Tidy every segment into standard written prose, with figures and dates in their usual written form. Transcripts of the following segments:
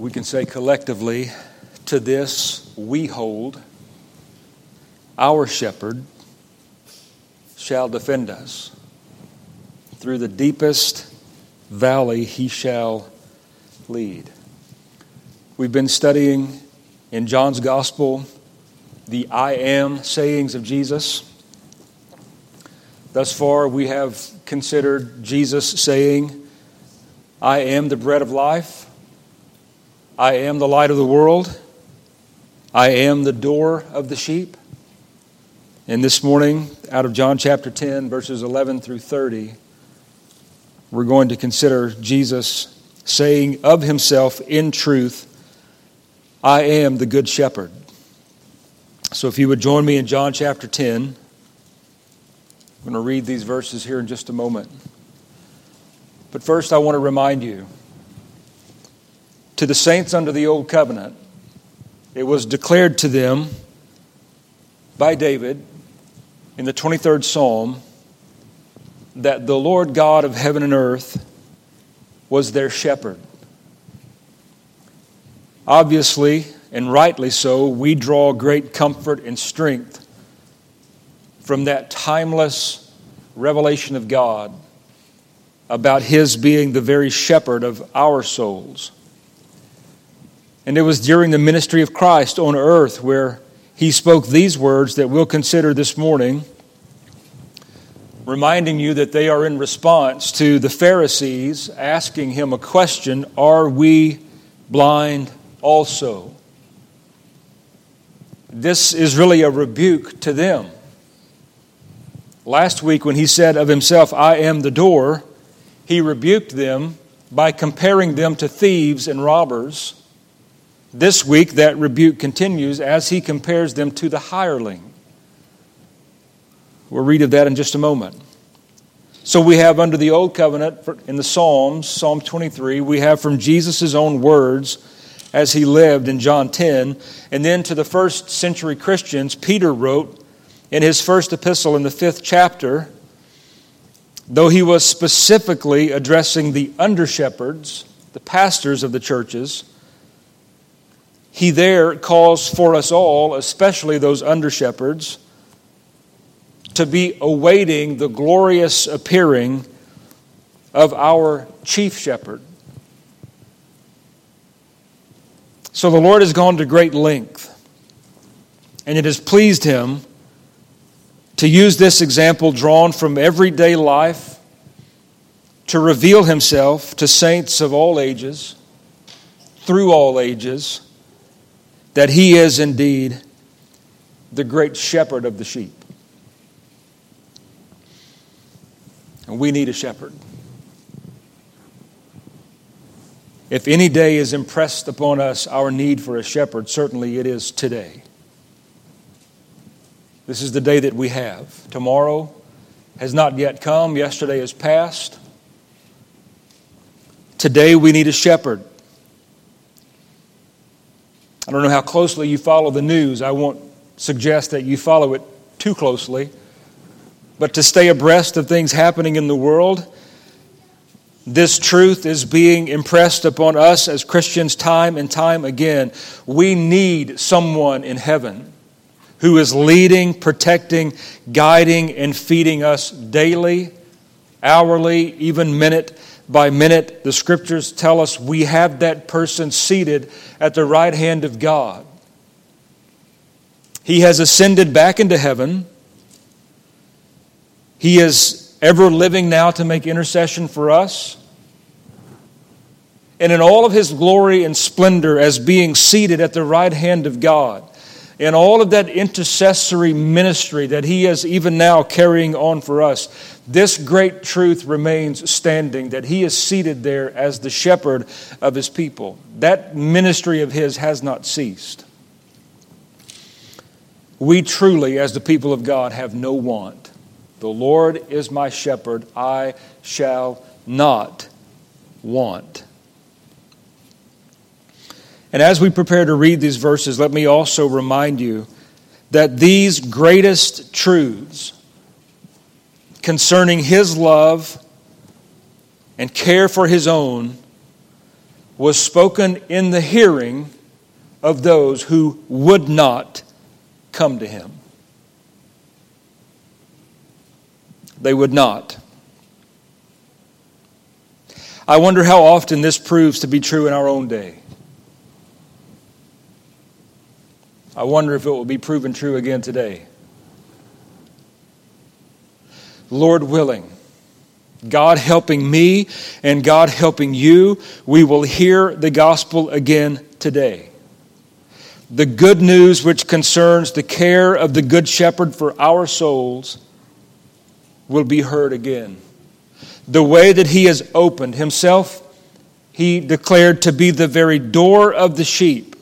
we can say collectively, to this we hold, our shepherd shall defend us. Through the deepest valley he shall lead. We've been studying in John's Gospel the I am sayings of Jesus. Thus far, we have considered Jesus saying, I am the bread of life. I am the light of the world. I am the door of the sheep. And this morning, out of John chapter 10, verses 11 through 30, we're going to consider Jesus saying of himself in truth, I am the good shepherd. So if you would join me in John chapter 10, I'm going to read these verses here in just a moment. But first, I want to remind you, to the saints under the old covenant, it was declared to them by David in the 23rd Psalm that the Lord God of heaven and earth was their shepherd. Obviously, and rightly so, we draw great comfort and strength from that timeless revelation of God about His being the very shepherd of our souls. And it was during the ministry of Christ on earth where He spoke these words that we'll consider this morning, reminding you that they are in response to the Pharisees asking Him a question, are we blind also? This is really a rebuke to them. Last week when He said of Himself, I am the door, He rebuked them by comparing them to thieves and robbers. This week that rebuke continues as He compares them to the hireling. We'll read of that in just a moment. So we have under the Old Covenant in the Psalms, Psalm 23, we have from Jesus' own words as He lived in John 10. And then to the first century Christians, Peter wrote in his first epistle in the 5th chapter, though he was specifically addressing the under-shepherds, the pastors of the churches, he there calls for us all, especially those under-shepherds, to be awaiting the glorious appearing of our chief shepherd. So the Lord has gone to great length, and it has pleased Him to use this example drawn from everyday life to reveal Himself to saints of all ages, through all ages, that He is indeed the great shepherd of the sheep. And we need a shepherd. If any day is impressed upon us our need for a shepherd, certainly it is today. This is the day that we have. Tomorrow has not yet come. Yesterday is past. Today we need a shepherd. I don't know how closely you follow the news. I won't suggest that you follow it too closely. But to stay abreast of things happening in the world, this truth is being impressed upon us as Christians time and time again. We need someone in heaven who is leading, protecting, guiding, and feeding us daily, hourly, even minute by minute. The Scriptures tell us we have that person seated at the right hand of God. He has ascended back into heaven. He is ever living now to make intercession for us. And in all of His glory and splendor as being seated at the right hand of God, in all of that intercessory ministry that He is even now carrying on for us, this great truth remains standing, that He is seated there as the shepherd of His people. That ministry of His has not ceased. We truly, as the people of God, have no want. The Lord is my shepherd, I shall not want. And as we prepare to read these verses, let me also remind you that these greatest truths concerning His love and care for His own was spoken in the hearing of those who would not come to him. They would not. I wonder how often this proves to be true in our own day. I wonder if it will be proven true again today. Lord willing, God helping me and God helping you, we will hear the gospel again today. The good news which concerns the care of the Good Shepherd for our souls will be heard again. The way that he has opened himself, he declared to be the very door of the sheep.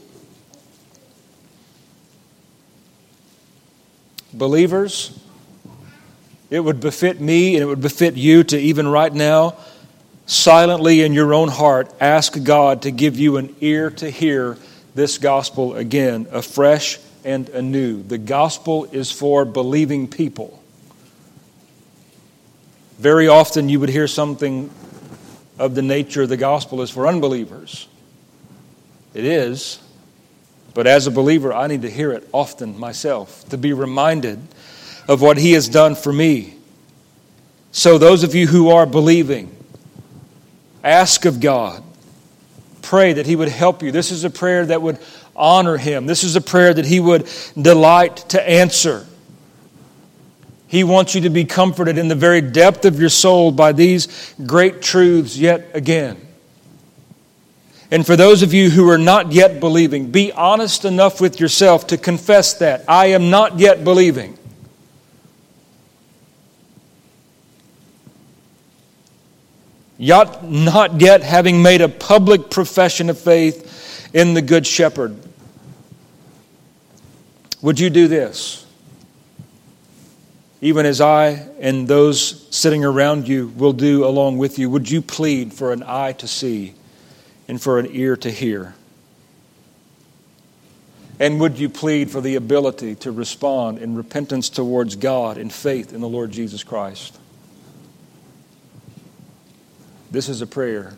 Believers, it would befit me and it would befit you to even right now, silently in your own heart, ask God to give you an ear to hear this gospel again, afresh and anew. The gospel is for believing people. Very often you would hear something of the nature the gospel is for unbelievers. It is, but as a believer, I need to hear it often myself to be reminded of what he has done for me. So those of you who are believing, ask of God. Pray that he would help you. This is a prayer that would honor him. This is a prayer that he would delight to answer. He wants you to be comforted in the very depth of your soul by these great truths yet again. And for those of you who are not yet believing, be honest enough with yourself to confess that. I am not yet believing. Not yet having made a public profession of faith in the Good Shepherd. Would you do this? Even as I and those sitting around you will do along with you, would you plead for an eye to see and for an ear to hear? And would you plead for the ability to respond in repentance towards God and faith in the Lord Jesus Christ? This is a prayer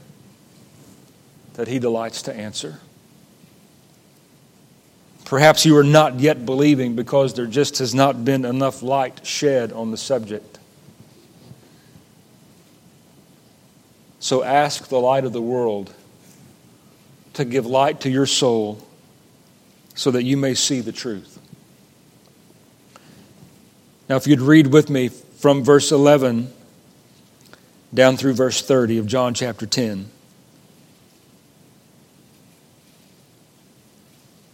that he delights to answer. Perhaps you are not yet believing because there just has not been enough light shed on the subject. So ask the light of the world to give light to your soul so that you may see the truth. Now, if you'd read with me from verse 11 down through verse 30 of John chapter 10.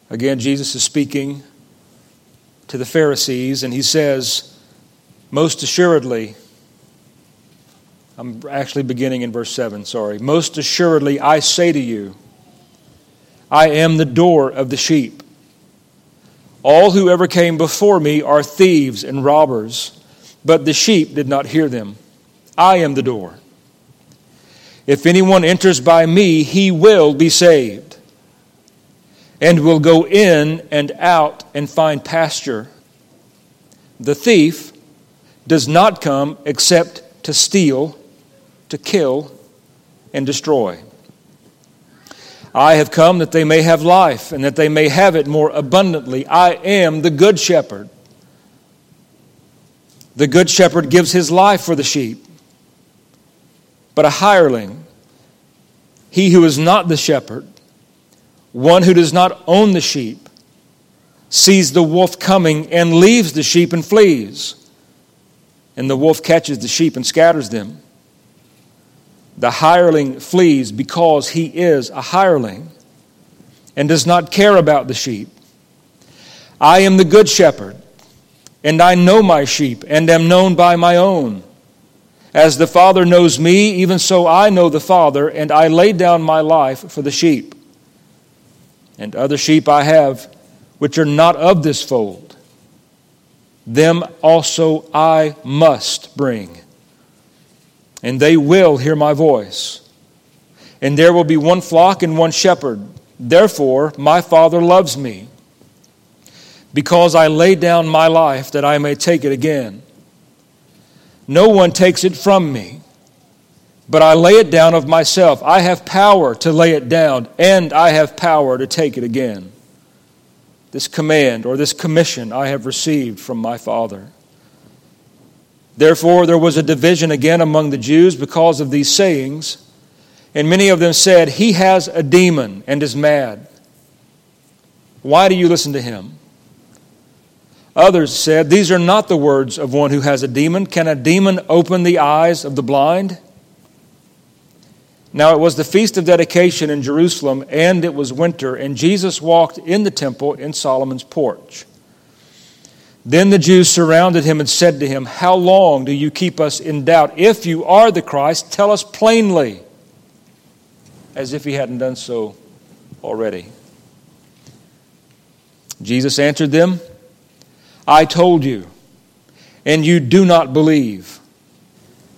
Again, Jesus is speaking to the Pharisees, and he says, most assuredly, I'm actually beginning in verse 7, sorry. Most assuredly, I say to you, I am the door of the sheep. All who ever came before me are thieves and robbers, but the sheep did not hear them. I am the door. If anyone enters by me, he will be saved, and will go in and out and find pasture. The thief does not come except to steal, to kill, and destroy. I have come that they may have life, and that they may have it more abundantly. I am the Good Shepherd. The Good Shepherd gives his life for the sheep. But a hireling, he who is not the shepherd, one who does not own the sheep, sees the wolf coming and leaves the sheep and flees. And the wolf catches the sheep and scatters them. The hireling flees because he is a hireling and does not care about the sheep. I am the Good Shepherd, and I know my sheep and am known by my own. As the Father knows me, even so I know the Father, and I lay down my life for the sheep. And other sheep I have, which are not of this fold. Them also I must bring, and they will hear my voice. And there will be one flock and one shepherd. Therefore, my Father loves me, because I lay down my life that I may take it again. No one takes it from me, but I lay it down of myself. I have power to lay it down, and I have power to take it again. This command or this commission I have received from my Father. Therefore, there was a division again among the Jews because of these sayings, and many of them said, he has a demon and is mad. Why do you listen to him? Others said, these are not the words of one who has a demon. Can a demon open the eyes of the blind? Now it was the Feast of Dedication in Jerusalem, and it was winter, and Jesus walked in the temple in Solomon's porch. Then the Jews surrounded him and said to him, how long do you keep us in doubt? If you are the Christ, tell us plainly, as if he hadn't done so already. Jesus answered them, I told you, and you do not believe.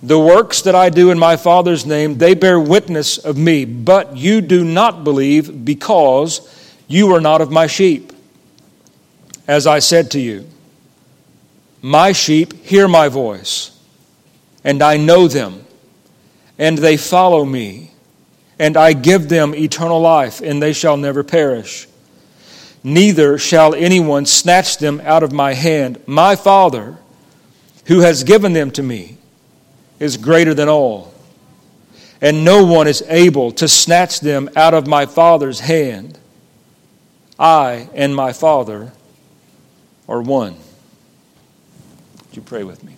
The works that I do in my Father's name, they bear witness of me, but you do not believe because you are not of my sheep. As I said to you, my sheep hear my voice, and I know them, and they follow me, and I give them eternal life, and they shall never perish. Neither shall anyone snatch them out of my hand. My Father, who has given them to me, is greater than all, and no one is able to snatch them out of my Father's hand. I and my Father are one. Would you pray with me?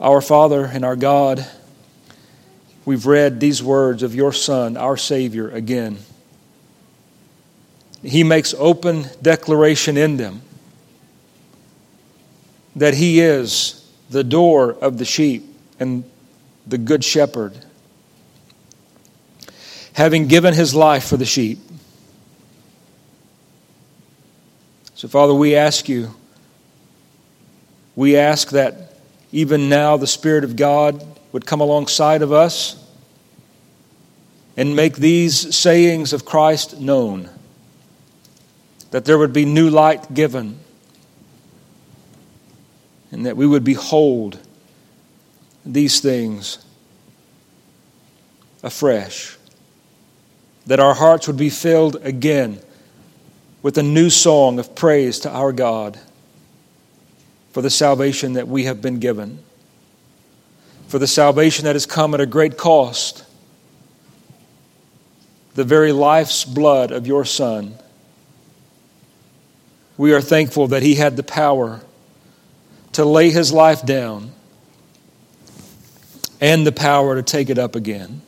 Our Father and our God, we've read these words of your Son, our Savior, again. He makes open declaration in them that he is the door of the sheep and the good shepherd, having given his life for the sheep. So, Father, we ask you, we ask that even now the Spirit of God would come alongside of us and make these sayings of Christ known, that there would be new light given, and that we would behold these things afresh, that our hearts would be filled again with a new song of praise to our God for the salvation that we have been given, for the salvation that has come at a great cost, the very life's blood of your Son. We are thankful that he had the power to lay his life down and the power to take it up again.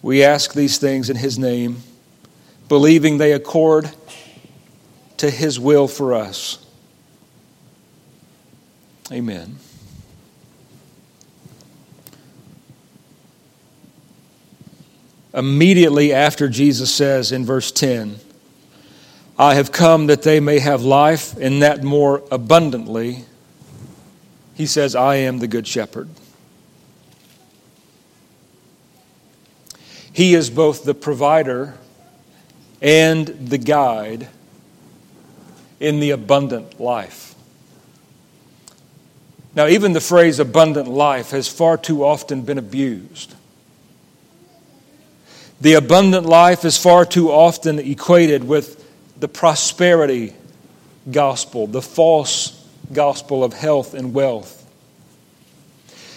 We ask these things in his name, believing they accord to his will for us. Amen. Immediately after Jesus says in verse 10, I have come that they may have life and that more abundantly, he says, I am the good shepherd. He is both the provider and the guide in the abundant life. Now, even the phrase abundant life has far too often been abused. The abundant life is far too often equated with the prosperity gospel, the false gospel of health and wealth.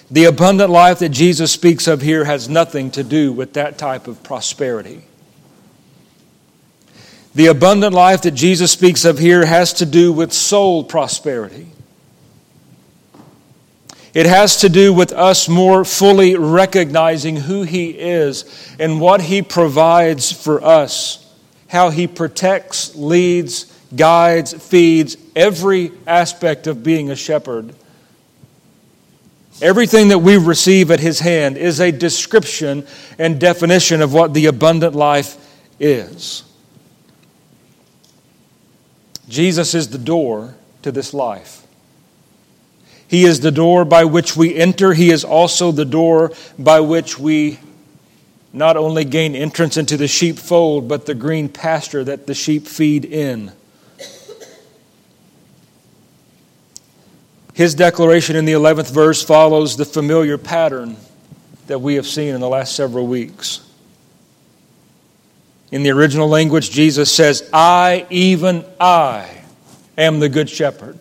The abundant life that Jesus speaks of here has nothing to do with that type of prosperity. The abundant life that Jesus speaks of here has to do with soul prosperity. It has to do with us more fully recognizing who he is and what he provides for us, how he protects, leads, guides, feeds every aspect of being a shepherd. Everything that we receive at his hand is a description and definition of what the abundant life is. Jesus is the door to this life. He is the door by which we enter. He is also the door by which we not only gain entrance into the sheepfold, but the green pasture that the sheep feed in. His declaration in the 11th verse follows the familiar pattern that we have seen in the last several weeks. In the original language, Jesus says, I, even I, am the good shepherd.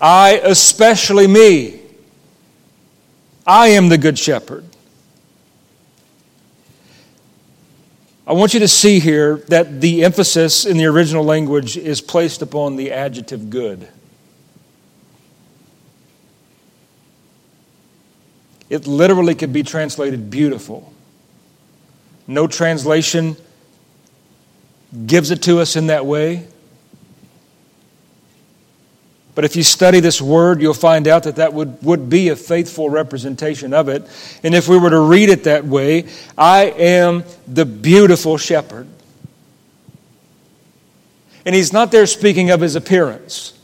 I, especially me, I am the good shepherd. I want you to see here that the emphasis in the original language is placed upon the adjective good. It literally could be translated beautiful. No translation gives it to us in that way. But if you study this word, you'll find out that that would be a faithful representation of it. And if we were to read it that way, I am the beautiful shepherd. And he's not there speaking of his appearance.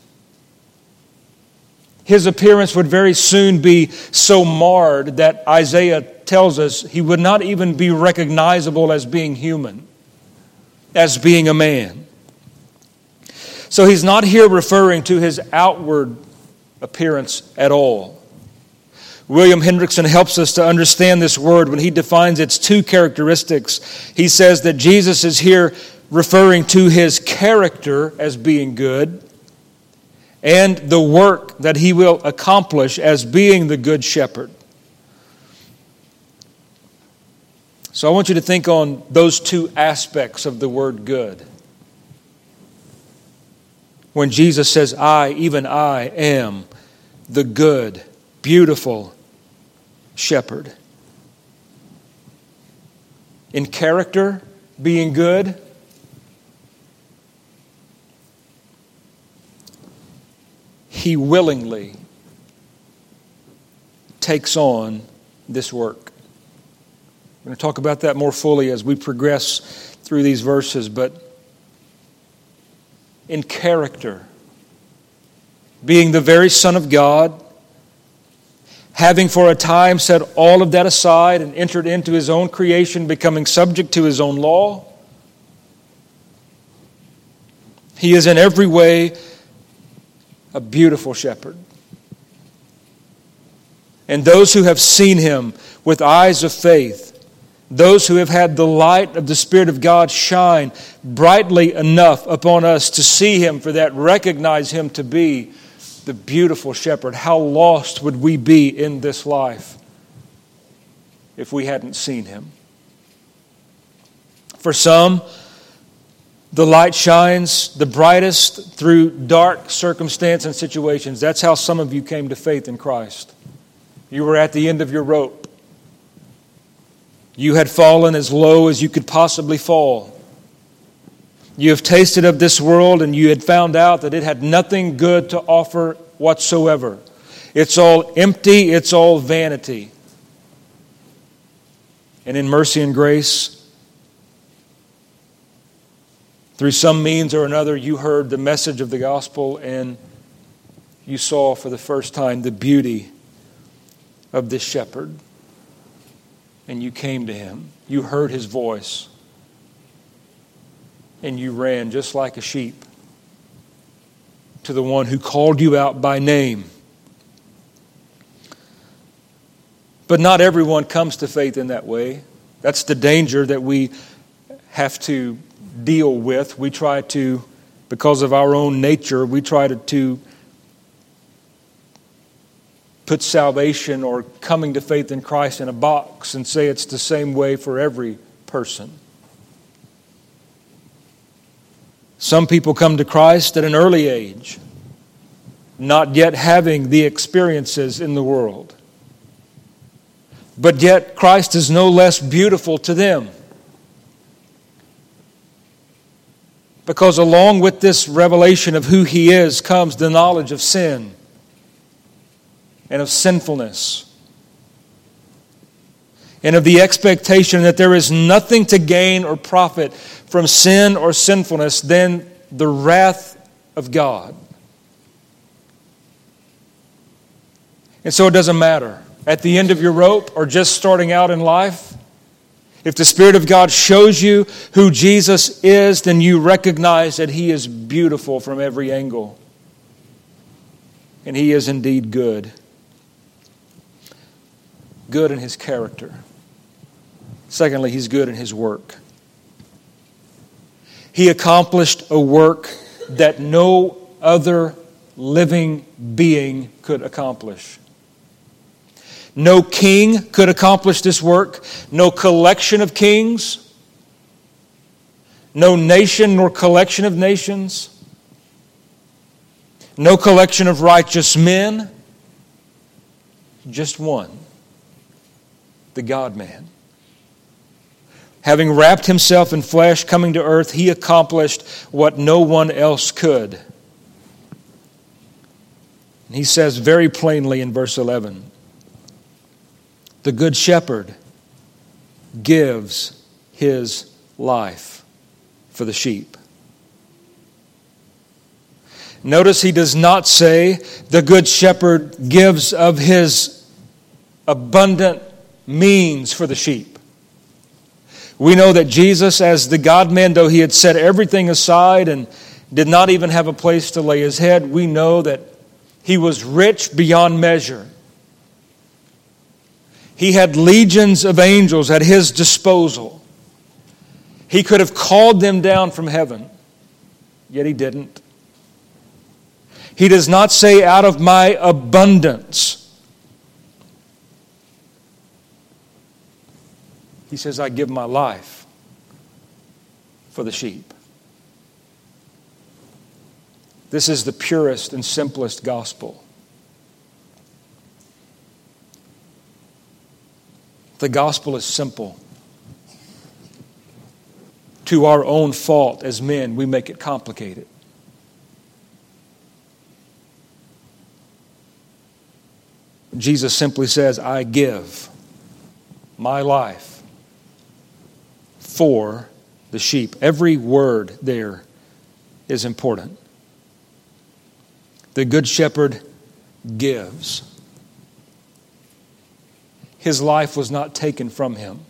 His appearance would very soon be so marred that Isaiah tells us he would not even be recognizable as being human, as being a man. So he's not here referring to his outward appearance at all. William Hendriksen helps us to understand this word when he defines its two characteristics. He says that Jesus is here referring to his character as being good and the work that he will accomplish as being the good shepherd. So I want you to think on those two aspects of the word good. When Jesus says, I, even I, am the good, beautiful shepherd. In character, being good. He willingly takes on this work. We're going to talk about that more fully as we progress through these verses, but in character, being the very Son of God, having for a time set all of that aside and entered into his own creation, becoming subject to his own law. He is in every way a beautiful shepherd. And those who have seen him with eyes of faith, those who have had the light of the Spirit of God shine brightly enough upon us to see him for that, recognize him to be the beautiful shepherd. How lost would we be in this life if we hadn't seen him? For some, the light shines the brightest through dark circumstance and situations. That's how some of you came to faith in Christ. You were at the end of your rope. You had fallen as low as you could possibly fall. You have tasted of this world and you had found out that it had nothing good to offer whatsoever. It's all empty, it's all vanity. And in mercy and grace, through some means or another, you heard the message of the gospel and you saw for the first time the beauty of this shepherd. And you came to him. You heard his voice. And you ran just like a sheep to the one who called you out by name. But not everyone comes to faith in that way. That's the danger that we have to deal with. We try to, because of our own nature, we try to put salvation or coming to faith in Christ in a box and say it's the same way for every person. Some people come to Christ at an early age, not yet having the experiences in the world. But yet Christ is no less beautiful to them. Because along with this revelation of who he is comes the knowledge of sin and of sinfulness, and of the expectation that there is nothing to gain or profit from sin or sinfulness than the wrath of God. And so it doesn't matter. At the end of your rope or just starting out in life, if the Spirit of God shows you who Jesus is, then you recognize that he is beautiful from every angle. and he is indeed good. Good in his character. Secondly, he's good in his work. He accomplished a work that no other living being could accomplish. No king could accomplish this work. No collection of kings. No nation nor collection of nations. No collection of righteous men. Just one. The God-man. Having wrapped himself in flesh, coming to earth, he accomplished what no one else could. And he says very plainly in verse 11, the good shepherd gives his life for the sheep. Notice he does not say the good shepherd gives of his abundant means for the sheep. We know that Jesus, as the God-man, though he had set everything aside and did not even have a place to lay his head, we know that he was rich beyond measure. He had legions of angels at his disposal. He could have called them down from heaven, yet he didn't. He does not say, out of my abundance. He says, I give my life for the sheep. This is the purest and simplest gospel. The gospel is simple. To our own fault as men, we make it complicated. Jesus simply says, I give my life for the sheep. Every word there is important. The good shepherd gives. His life was not taken from him.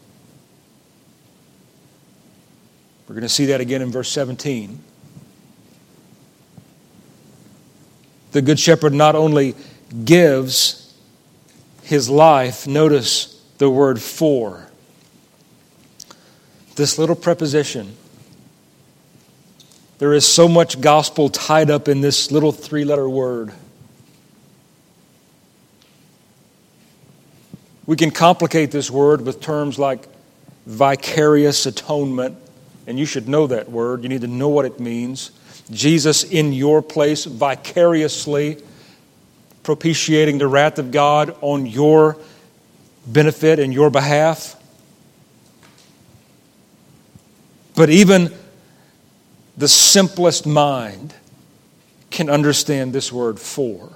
We're going to see that again in verse 17. The good shepherd not only gives his life, notice the word for. This little preposition. There is so much gospel tied up in this little three-letter word. We can complicate this word with terms like vicarious atonement, and you should know that word. You need to know what it means. Jesus in your place vicariously propitiating the wrath of God on your benefit and your behalf. But even the simplest mind can understand this word for.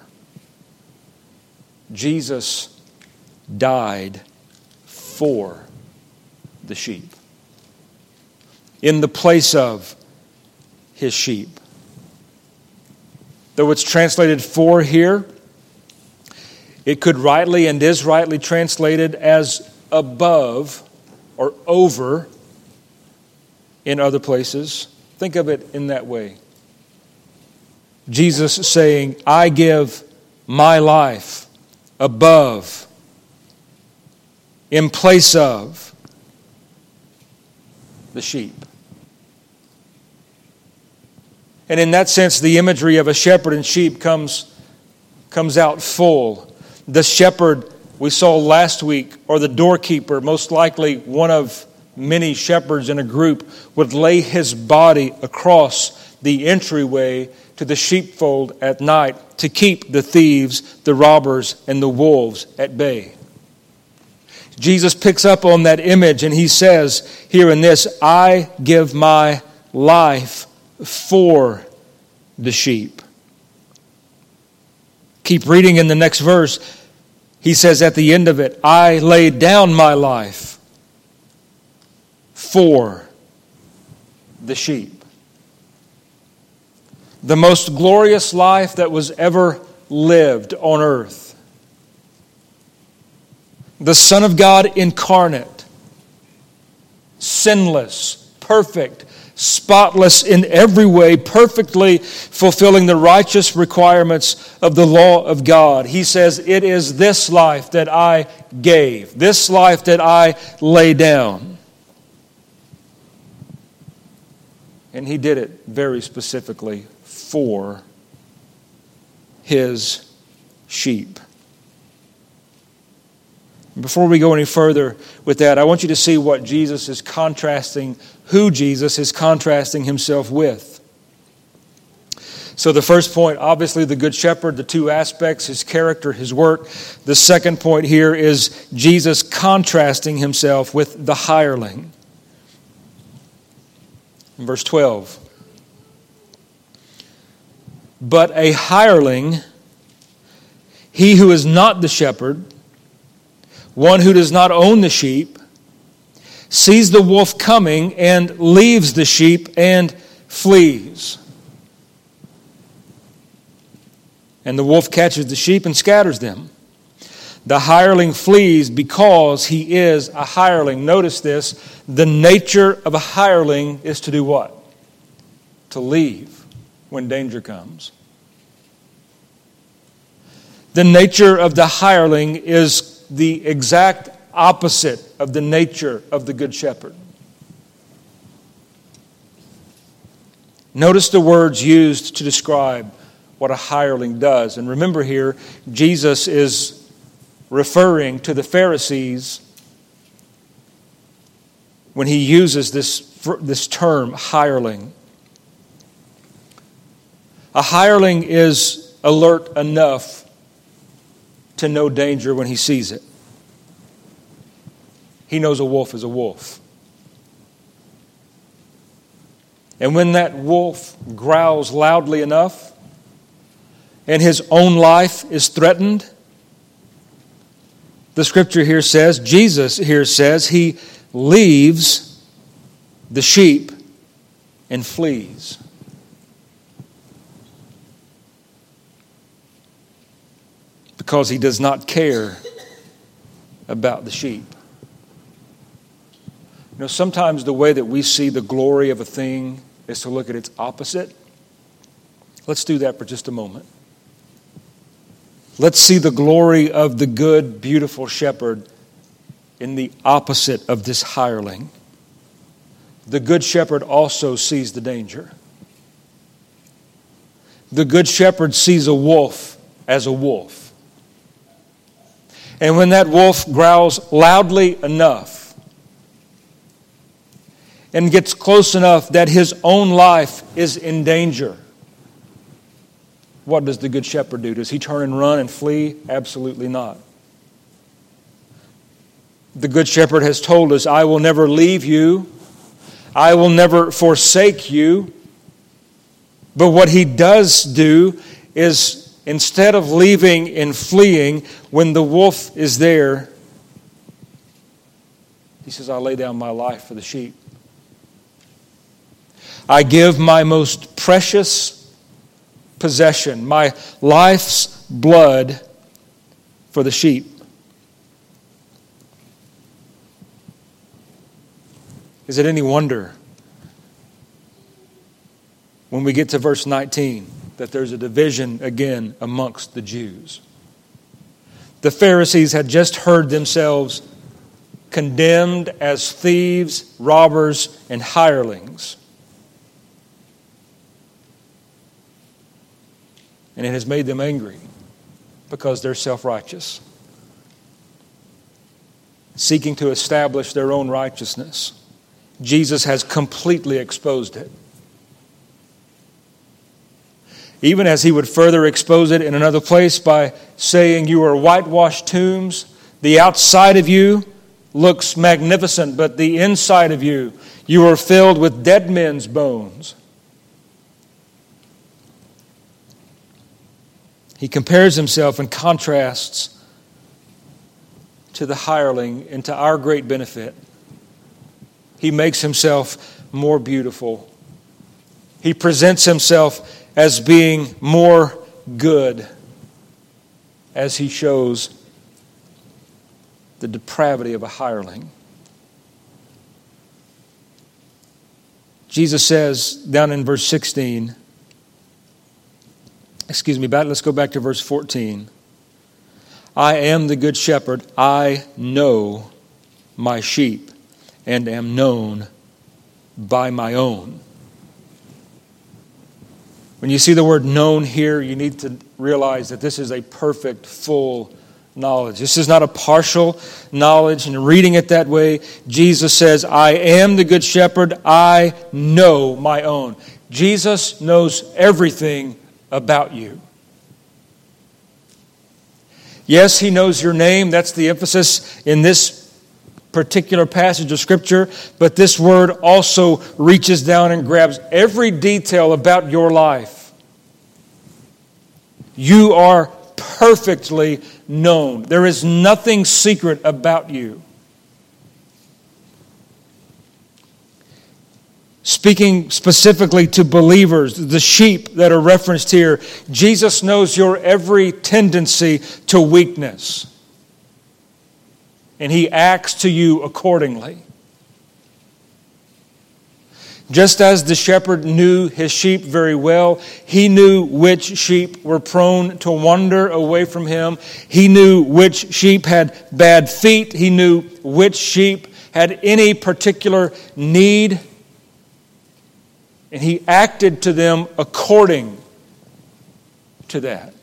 Jesus died for the sheep, in the place of his sheep. Though it's translated for here, it could rightly and is rightly translated as above or over in other places. Think of it in that way. Jesus saying, I give my life above, in place of the sheep. And in that sense, the imagery of a shepherd and sheep comes out full. The shepherd we saw last week, or the doorkeeper, most likely one of many shepherds in a group, would lay his body across the entryway to the sheepfold at night to keep the thieves, the robbers, and the wolves at bay. Jesus picks up on that image and he says here in this, I give my life for the sheep. Keep reading in the next verse. He says at the end of it, I lay down my life for the sheep. The most glorious life that was ever lived on earth. The Son of God incarnate, sinless, perfect, spotless in every way, perfectly fulfilling the righteous requirements of the law of God. He says, it is this life that I gave, this life that I lay down. And he did it very specifically for his sheep. Before we go any further with that, I want you to see what Jesus is contrasting, who Jesus is contrasting himself with. So the first point, obviously the Good Shepherd, the two aspects, his character, his work. The second point here is Jesus contrasting himself with the hireling. In verse 12, but a hireling, he who is not the shepherd, one who does not own the sheep, sees the wolf coming and leaves the sheep and flees. And the wolf catches the sheep and scatters them. The hireling flees because he is a hireling. Notice this, the nature of a hireling is to do what? To leave when danger comes. The nature of the hireling is the exact opposite of the nature of the Good Shepherd. Notice the words used to describe what a hireling does. And remember here, Jesus is referring to the Pharisees when he uses this term, hireling. A hireling is alert enough to know danger when he sees it. He knows a wolf is a wolf. And when that wolf growls loudly enough and his own life is threatened, the scripture here says, Jesus here says, he leaves the sheep and flees. Because he does not care about the sheep. You know, sometimes the way that we see the glory of a thing is to look at its opposite. Let's do that for just a moment. Let's see the glory of the good, beautiful shepherd in the opposite of this hireling. The good shepherd also sees the danger. The good shepherd sees a wolf as a wolf. And when that wolf growls loudly enough and gets close enough that his own life is in danger, what does the Good Shepherd do? Does he turn and run and flee? Absolutely not. The Good Shepherd has told us, I will never leave you. I will never forsake you. But what he does do is, instead of leaving and fleeing, when the wolf is there, he says, I lay down my life for the sheep. I give my most precious possession, my life's blood, for the sheep. Is it any wonder when we get to verse 19? That there's a division again amongst the Jews. The Pharisees had just heard themselves condemned as thieves, robbers, and hirelings. And it has made them angry because they're self-righteous, seeking to establish their own righteousness. Jesus has completely exposed it. Even as he would further expose it in another place by saying, you are whitewashed tombs. The outside of you looks magnificent, but the inside of you, you are filled with dead men's bones. He compares himself and contrasts to the hireling, and to our great benefit, he makes himself more beautiful. He presents himself as being more good as he shows the depravity of a hireling. Jesus says down in verse 16, let's go back to verse 14. I am the good shepherd. I know my sheep and am known by my own. When you see the word known here, you need to realize that this is a perfect, full knowledge. This is not a partial knowledge. And reading it that way, Jesus says, I am the good shepherd. I know my own. Jesus knows everything about you. Yes, he knows your name. That's the emphasis in this particular passage of Scripture. But this word also reaches down and grabs every detail about your life. You are perfectly known. There is nothing secret about you. Speaking specifically to believers, the sheep that are referenced here, Jesus knows your every tendency to weakness. And he acts to you accordingly. Just as the shepherd knew his sheep very well, he knew which sheep were prone to wander away from him. He knew which sheep had bad feet. He knew which sheep had any particular need. And he acted to them according to that.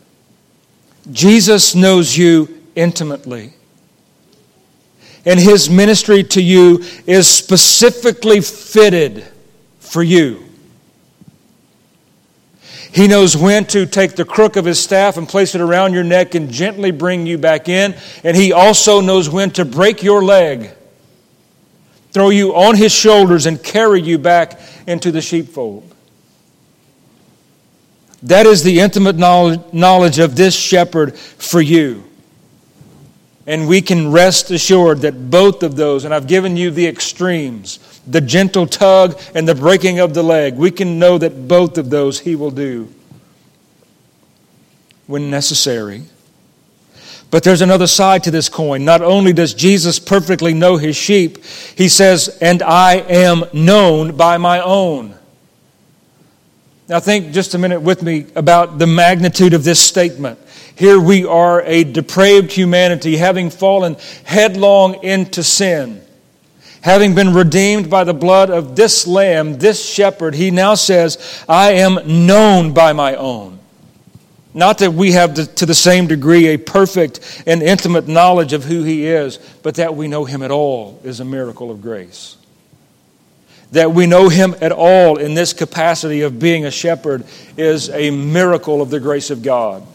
Jesus knows you intimately. And his ministry to you is specifically fitted for you. He knows when to take the crook of his staff and place it around your neck and gently bring you back in. And he also knows when to break your leg, throw you on his shoulders, and carry you back into the sheepfold. That is the intimate knowledge of this shepherd for you. And we can rest assured that both of those, and I've given you the extremes, the gentle tug and the breaking of the leg, we can know that both of those he will do when necessary. But there's another side to this coin. Not only does Jesus perfectly know his sheep, he says, and I am known by my own. Now think just a minute with me about the magnitude of this statement. Here we are, a depraved humanity, having fallen headlong into sin. Having been redeemed by the blood of this lamb, this shepherd, he now says, I am known by my own. Not that we have to the same degree a perfect and intimate knowledge of who he is, but that we know him at all is a miracle of grace. That we know him at all in this capacity of being a shepherd is a miracle of the grace of God.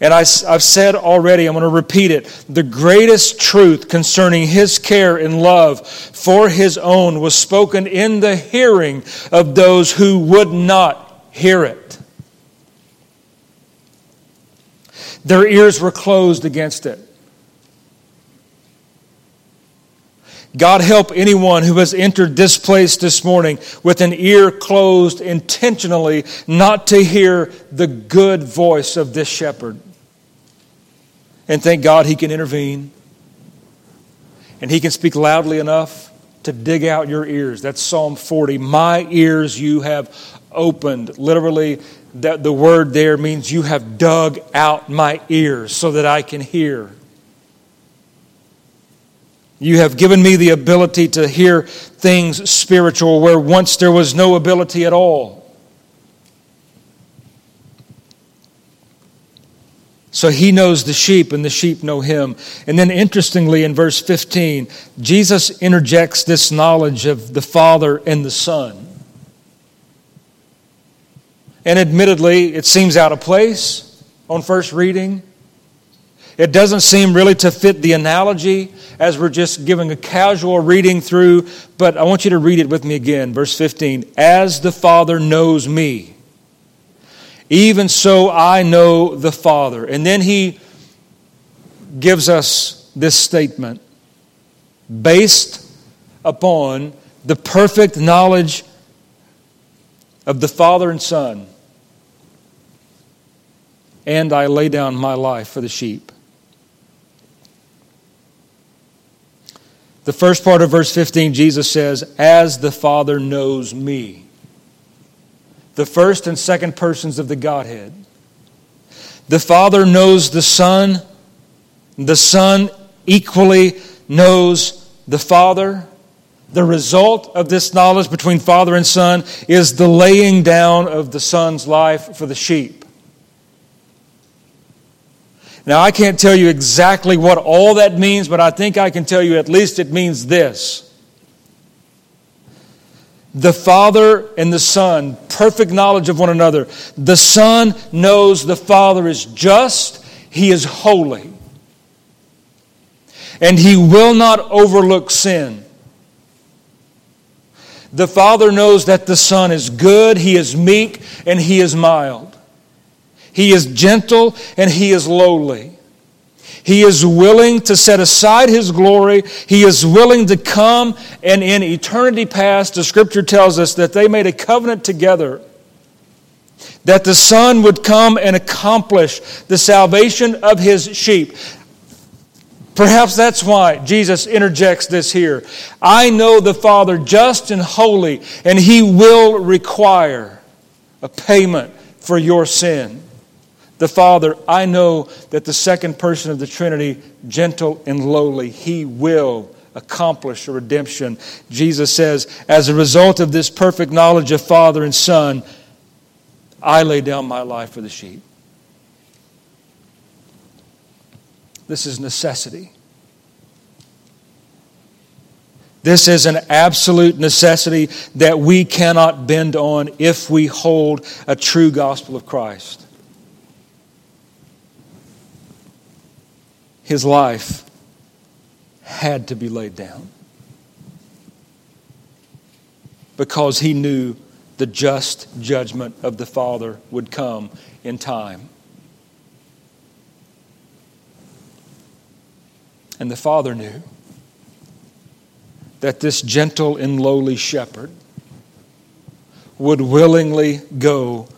And I've said already, I'm going to repeat it, the greatest truth concerning his care and love for his own was spoken in the hearing of those who would not hear it. Their ears were closed against it. God help anyone who has entered this place this morning with an ear closed intentionally not to hear the good voice of this shepherd. And thank God he can intervene. And he can speak loudly enough to dig out your ears. That's Psalm 40. My ears you have opened. Literally, that the word there means you have dug out my ears so that I can hear. You have given me the ability to hear things spiritual where once there was no ability at all. So he knows the sheep and the sheep know him. And then interestingly in verse 15, Jesus interjects this knowledge of the Father and the Son. And admittedly, it seems out of place on first reading. It doesn't seem really to fit the analogy as we're just giving a casual reading through, but I want you to read it with me again. Verse 15, as the Father knows me, even so I know the Father. And then he gives us this statement based upon the perfect knowledge of the Father and Son. And I lay down my life for the sheep. The first part of verse 15, Jesus says, "As the Father knows me." The first and second persons of the Godhead. The Father knows the Son. The Son equally knows the Father. The result of this knowledge between Father and Son is the laying down of the Son's life for the sheep. Now, I can't tell you exactly what all that means, but I think I can tell you at least it means this. The Father and the Son, perfect knowledge of one another. The Son knows the Father is just, He is holy, and He will not overlook sin. The Father knows that the Son is good, He is meek, and He is mild. He is gentle, and He is lowly. He is willing to set aside His glory. He is willing to come, and in eternity past, the Scripture tells us that they made a covenant together that the Son would come and accomplish the salvation of His sheep. Perhaps that's why Jesus interjects this here. I know the Father just and holy, and He will require a payment for your sin. The Father, I know that the second person of the Trinity, gentle and lowly, He will accomplish a redemption. Jesus says, as a result of this perfect knowledge of Father and Son, I lay down my life for the sheep. This is necessity. This is an absolute necessity that we cannot bend on if we hold a true gospel of Christ. His life had to be laid down because He knew the just judgment of the Father would come in time. And the Father knew that this gentle and lowly shepherd would willingly go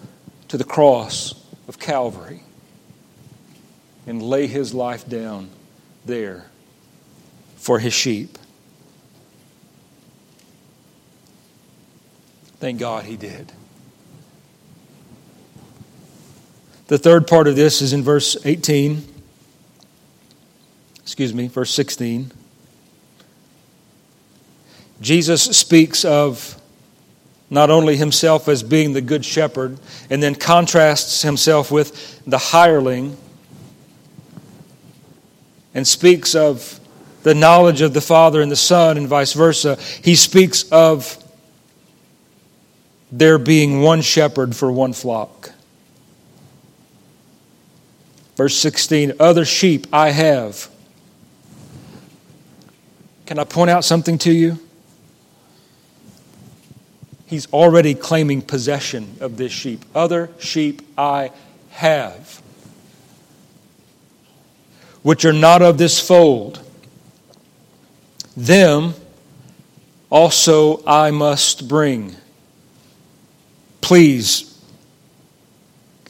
to the cross of Calvary and lay His life down there for His sheep. Thank God He did. The third part of this is in verse 16. Jesus speaks of not only Himself as being the good shepherd, and then contrasts Himself with the hireling, and speaks of the knowledge of the Father and the Son and vice versa. He speaks of there being one shepherd for one flock. Verse 16, other sheep I have. Can I point out something to you? He's already claiming possession of this sheep. Other sheep I have, which are not of this fold. Them also I must bring. Please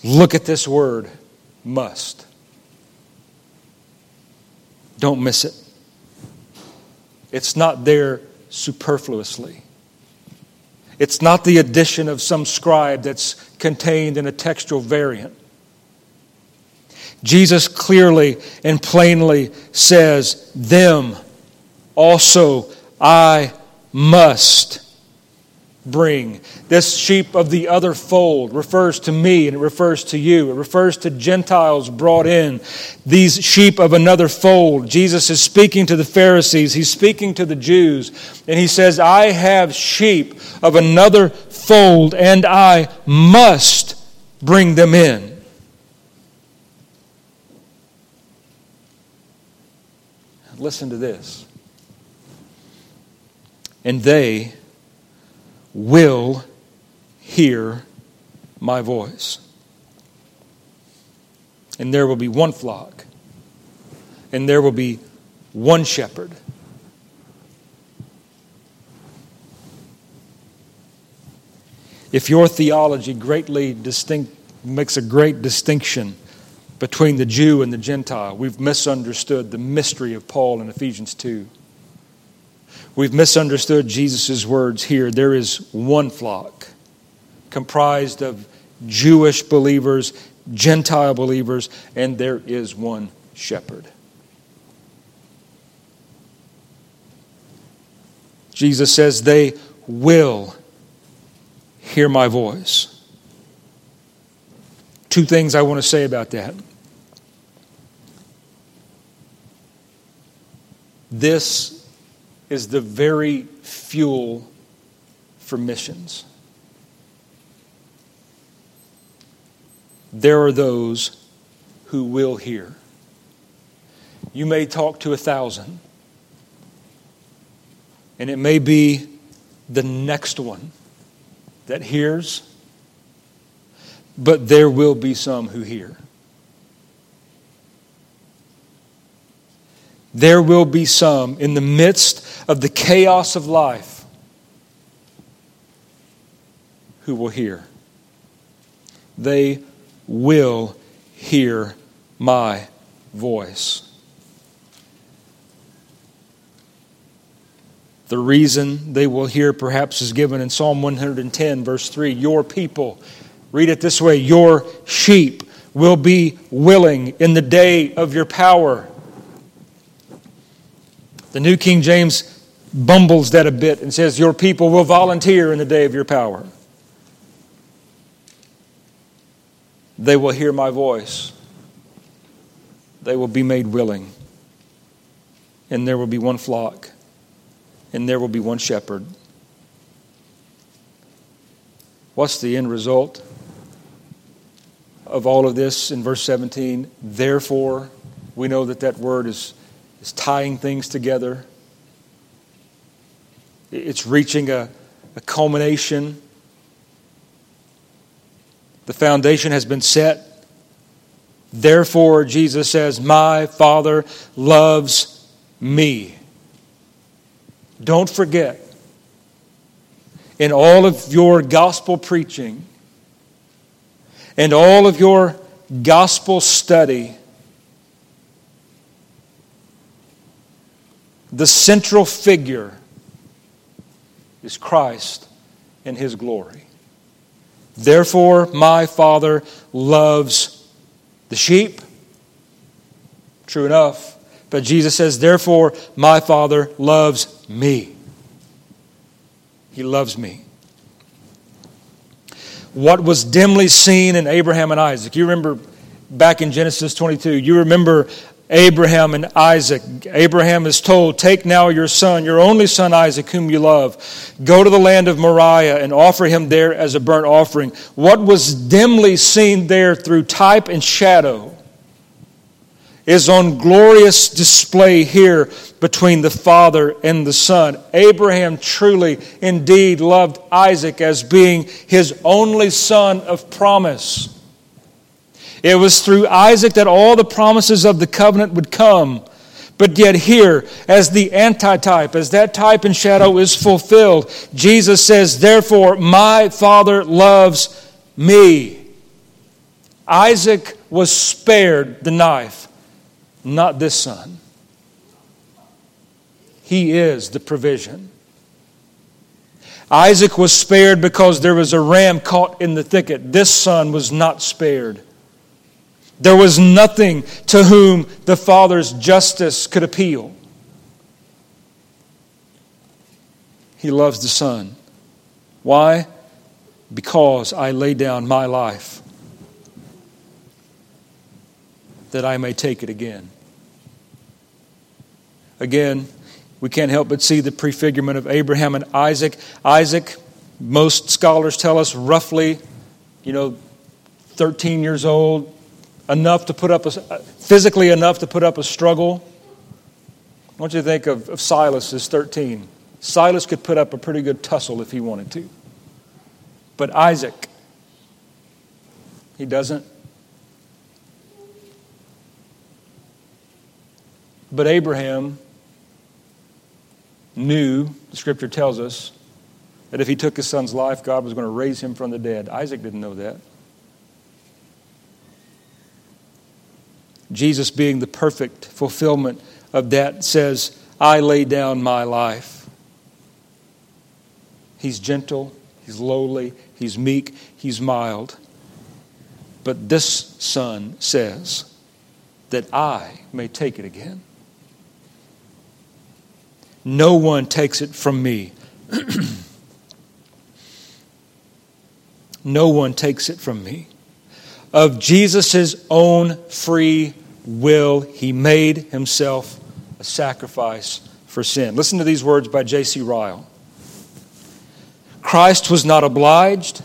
look at this word, must. Don't miss it. It's not there superfluously. It's not the addition of some scribe that's contained in a textual variant. Jesus clearly and plainly says, them also I must bring. This sheep of the other fold refers to me and it refers to you. It refers to Gentiles brought in. These sheep of another fold. Jesus is speaking to the Pharisees. He's speaking to the Jews. And He says, I have sheep of another fold and I must bring them in. Listen to this. And they will hear my voice. And there will be one flock. And there will be one shepherd. If your theology makes a great distinction between the Jew and the Gentile, we've misunderstood the mystery of Paul in Ephesians 2. We've misunderstood Jesus' words here. There is one flock comprised of Jewish believers, Gentile believers, and there is one shepherd. Jesus says, they will hear my voice. Two things I want to say about that. This is the very fuel for missions. There are those who will hear. You may talk to 1,000, and it may be the next one that hears, but there will be some who hear. There will be some in the midst of the chaos of life who will hear. They will hear my voice. The reason they will hear perhaps is given in Psalm 110, verse 3. Your people, read it this way, your sheep will be willing in the day of your power. The New King James bumbles that a bit and says, your people will volunteer in the day of your power. They will hear my voice. They will be made willing. And there will be one flock. And there will be one shepherd. What's the end result of all of this in verse 17? Therefore, we know that word is tying things together. It's reaching a culmination. The foundation has been set. Therefore, Jesus says, my Father loves me. Don't forget, in all of your gospel preaching and all of your gospel study, the central figure is Christ and His glory. Therefore, my Father loves the sheep. True enough. But Jesus says, therefore, my Father loves me. He loves me. What was dimly seen in Abraham and Isaac. You remember back in Genesis 22, you remember Abraham and Isaac. Abraham is told, take now your son, your only son Isaac, whom you love. Go to the land of Moriah and offer him there as a burnt offering. What was dimly seen there through type and shadow is on glorious display here between the Father and the Son. Abraham truly indeed loved Isaac as being his only son of promise. It was through Isaac that all the promises of the covenant would come. But yet here, as the antitype, as that type and shadow is fulfilled, Jesus says, therefore, my Father loves me. Isaac was spared the knife, not this son. He is the provision. Isaac was spared because there was a ram caught in the thicket. This son was not spared. There was nothing to whom the Father's justice could appeal. He loves the Son. Why? Because I lay down my life that I may take it again. Again, we can't help but see the prefigurement of Abraham and Isaac. Isaac, most scholars tell us, roughly, 13 years old, physically enough to put up a struggle. I want you to think of Silas as 13. Silas could put up a pretty good tussle if he wanted to. But Isaac, he doesn't. But Abraham knew, the Scripture tells us, that if he took his son's life, God was going to raise him from the dead. Isaac didn't know that. Jesus, being the perfect fulfillment of that, says, I lay down my life. He's gentle, he's lowly, he's meek, he's mild. But this son says that I may take it again. No one takes it from me. No one takes it from me. Of Jesus' own free will, he made himself a sacrifice for sin. Listen to these words by J.C. Ryle. Christ was not obliged.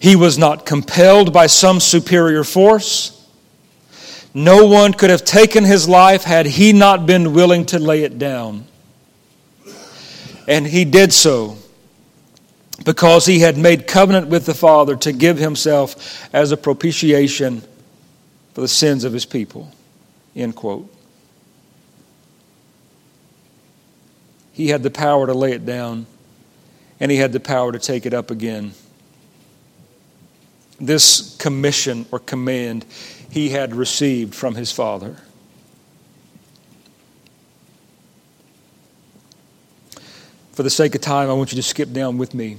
He was not compelled by some superior force. No one could have taken his life had he not been willing to lay it down. And he did so because he had made covenant with the Father to give himself as a propitiation for the sins of his people. End quote. He had the power to lay it down, and he had the power to take it up again. This commission or command he had received from his Father. For the sake of time, I want you to skip down with me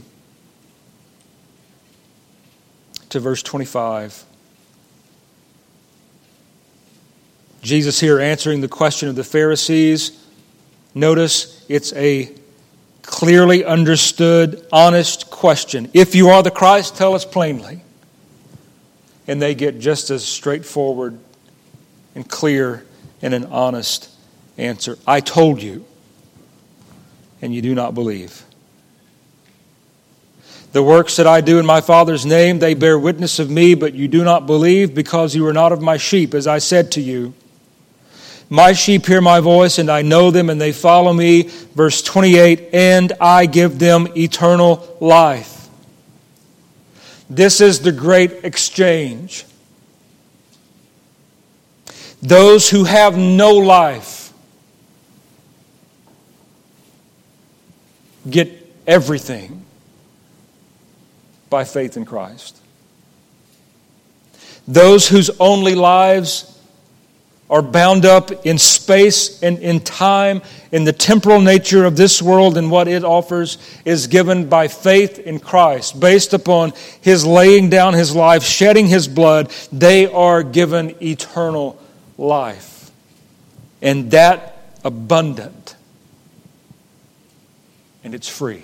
to verse 25. Jesus here answering the question of the Pharisees. Notice it's a clearly understood, honest question. If you are the Christ, tell us plainly. And they get just as straightforward and clear and an honest answer. I told you, and you do not believe. The works that I do in my Father's name, they bear witness of me, but you do not believe because you are not of my sheep, as I said to you. My sheep hear my voice, and I know them, and they follow me. Verse 28, and I give them eternal life. This is the great exchange. Those who have no life get everything by faith in Christ. Those whose only lives are bound up in space and in time, in the temporal nature of this world and what it offers, is given by faith in Christ. Based upon his laying down his life, shedding his blood, they are given eternal life. And that abundant. And it's free.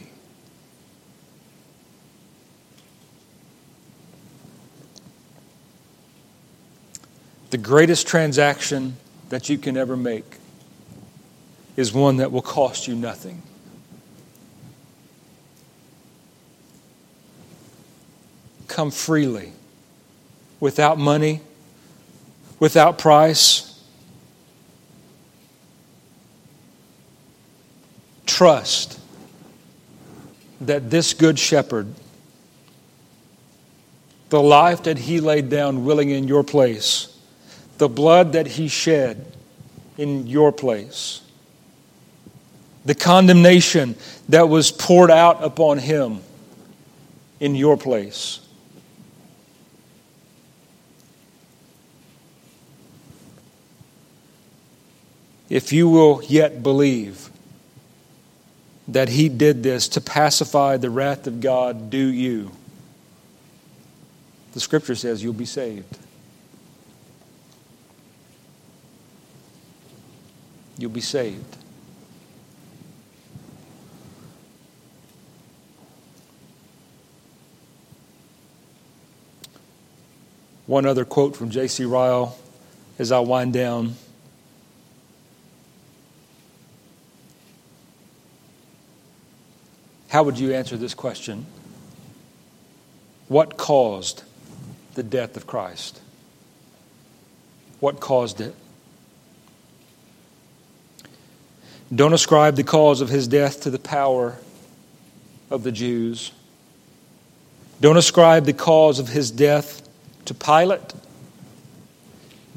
The greatest transaction that you can ever make is one that will cost you nothing. Come freely, without money, without price. Trust that this good shepherd, the life that he laid down willing in your place, the blood that he shed in your place, the condemnation that was poured out upon him in your place. If you will yet believe that he did this to pacify the wrath of God, do you? The scripture says you'll be saved. You'll be saved. One other quote from J.C. Ryle as I wind down. How would you answer this question? What caused the death of Christ? What caused it? Don't ascribe the cause of his death to the power of the Jews. Don't ascribe the cause of his death to Pilate.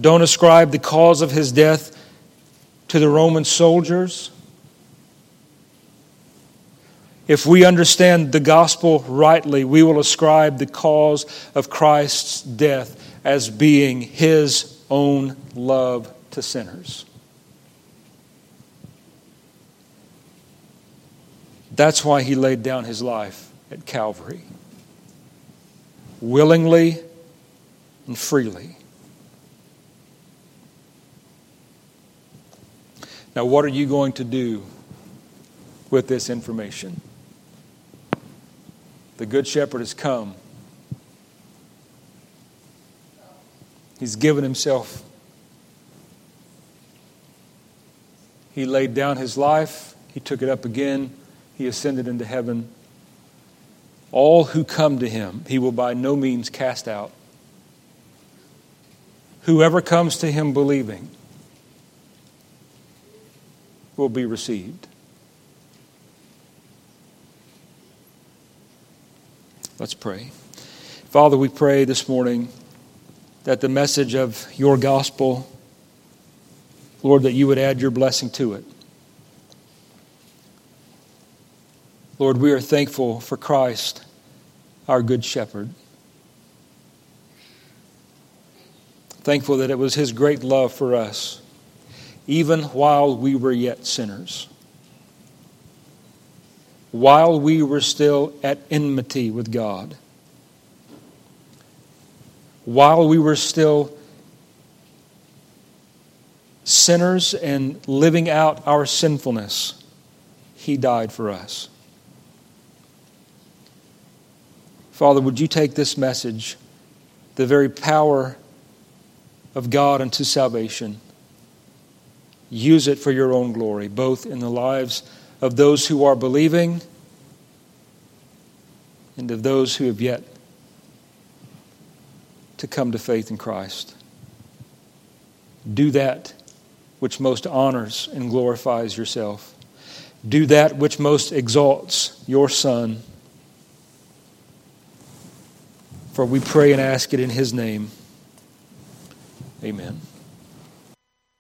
Don't ascribe the cause of his death to the Roman soldiers. If we understand the gospel rightly, we will ascribe the cause of Christ's death as being his own love to sinners. That's why he laid down his life at Calvary. Willingly and freely. Now, what are you going to do with this information? The Good Shepherd has come. He's given himself. He laid down his life. He took it up again. He ascended into heaven. All who come to him, he will by no means cast out. Whoever comes to him believing will be received. Let's pray. Father, we pray this morning that the message of your gospel, Lord, that you would add your blessing to it. Lord, we are thankful for Christ, our Good Shepherd. Thankful that it was his great love for us, even while we were yet sinners. While we were still at enmity with God. While we were still sinners and living out our sinfulness, he died for us. Father, would you take this message, the very power of God unto salvation, use it for your own glory, both in the lives of those who are believing and of those who have yet to come to faith in Christ. Do that which most honors and glorifies yourself. Do that which most exalts your Son. For we pray and ask it in his name. Amen.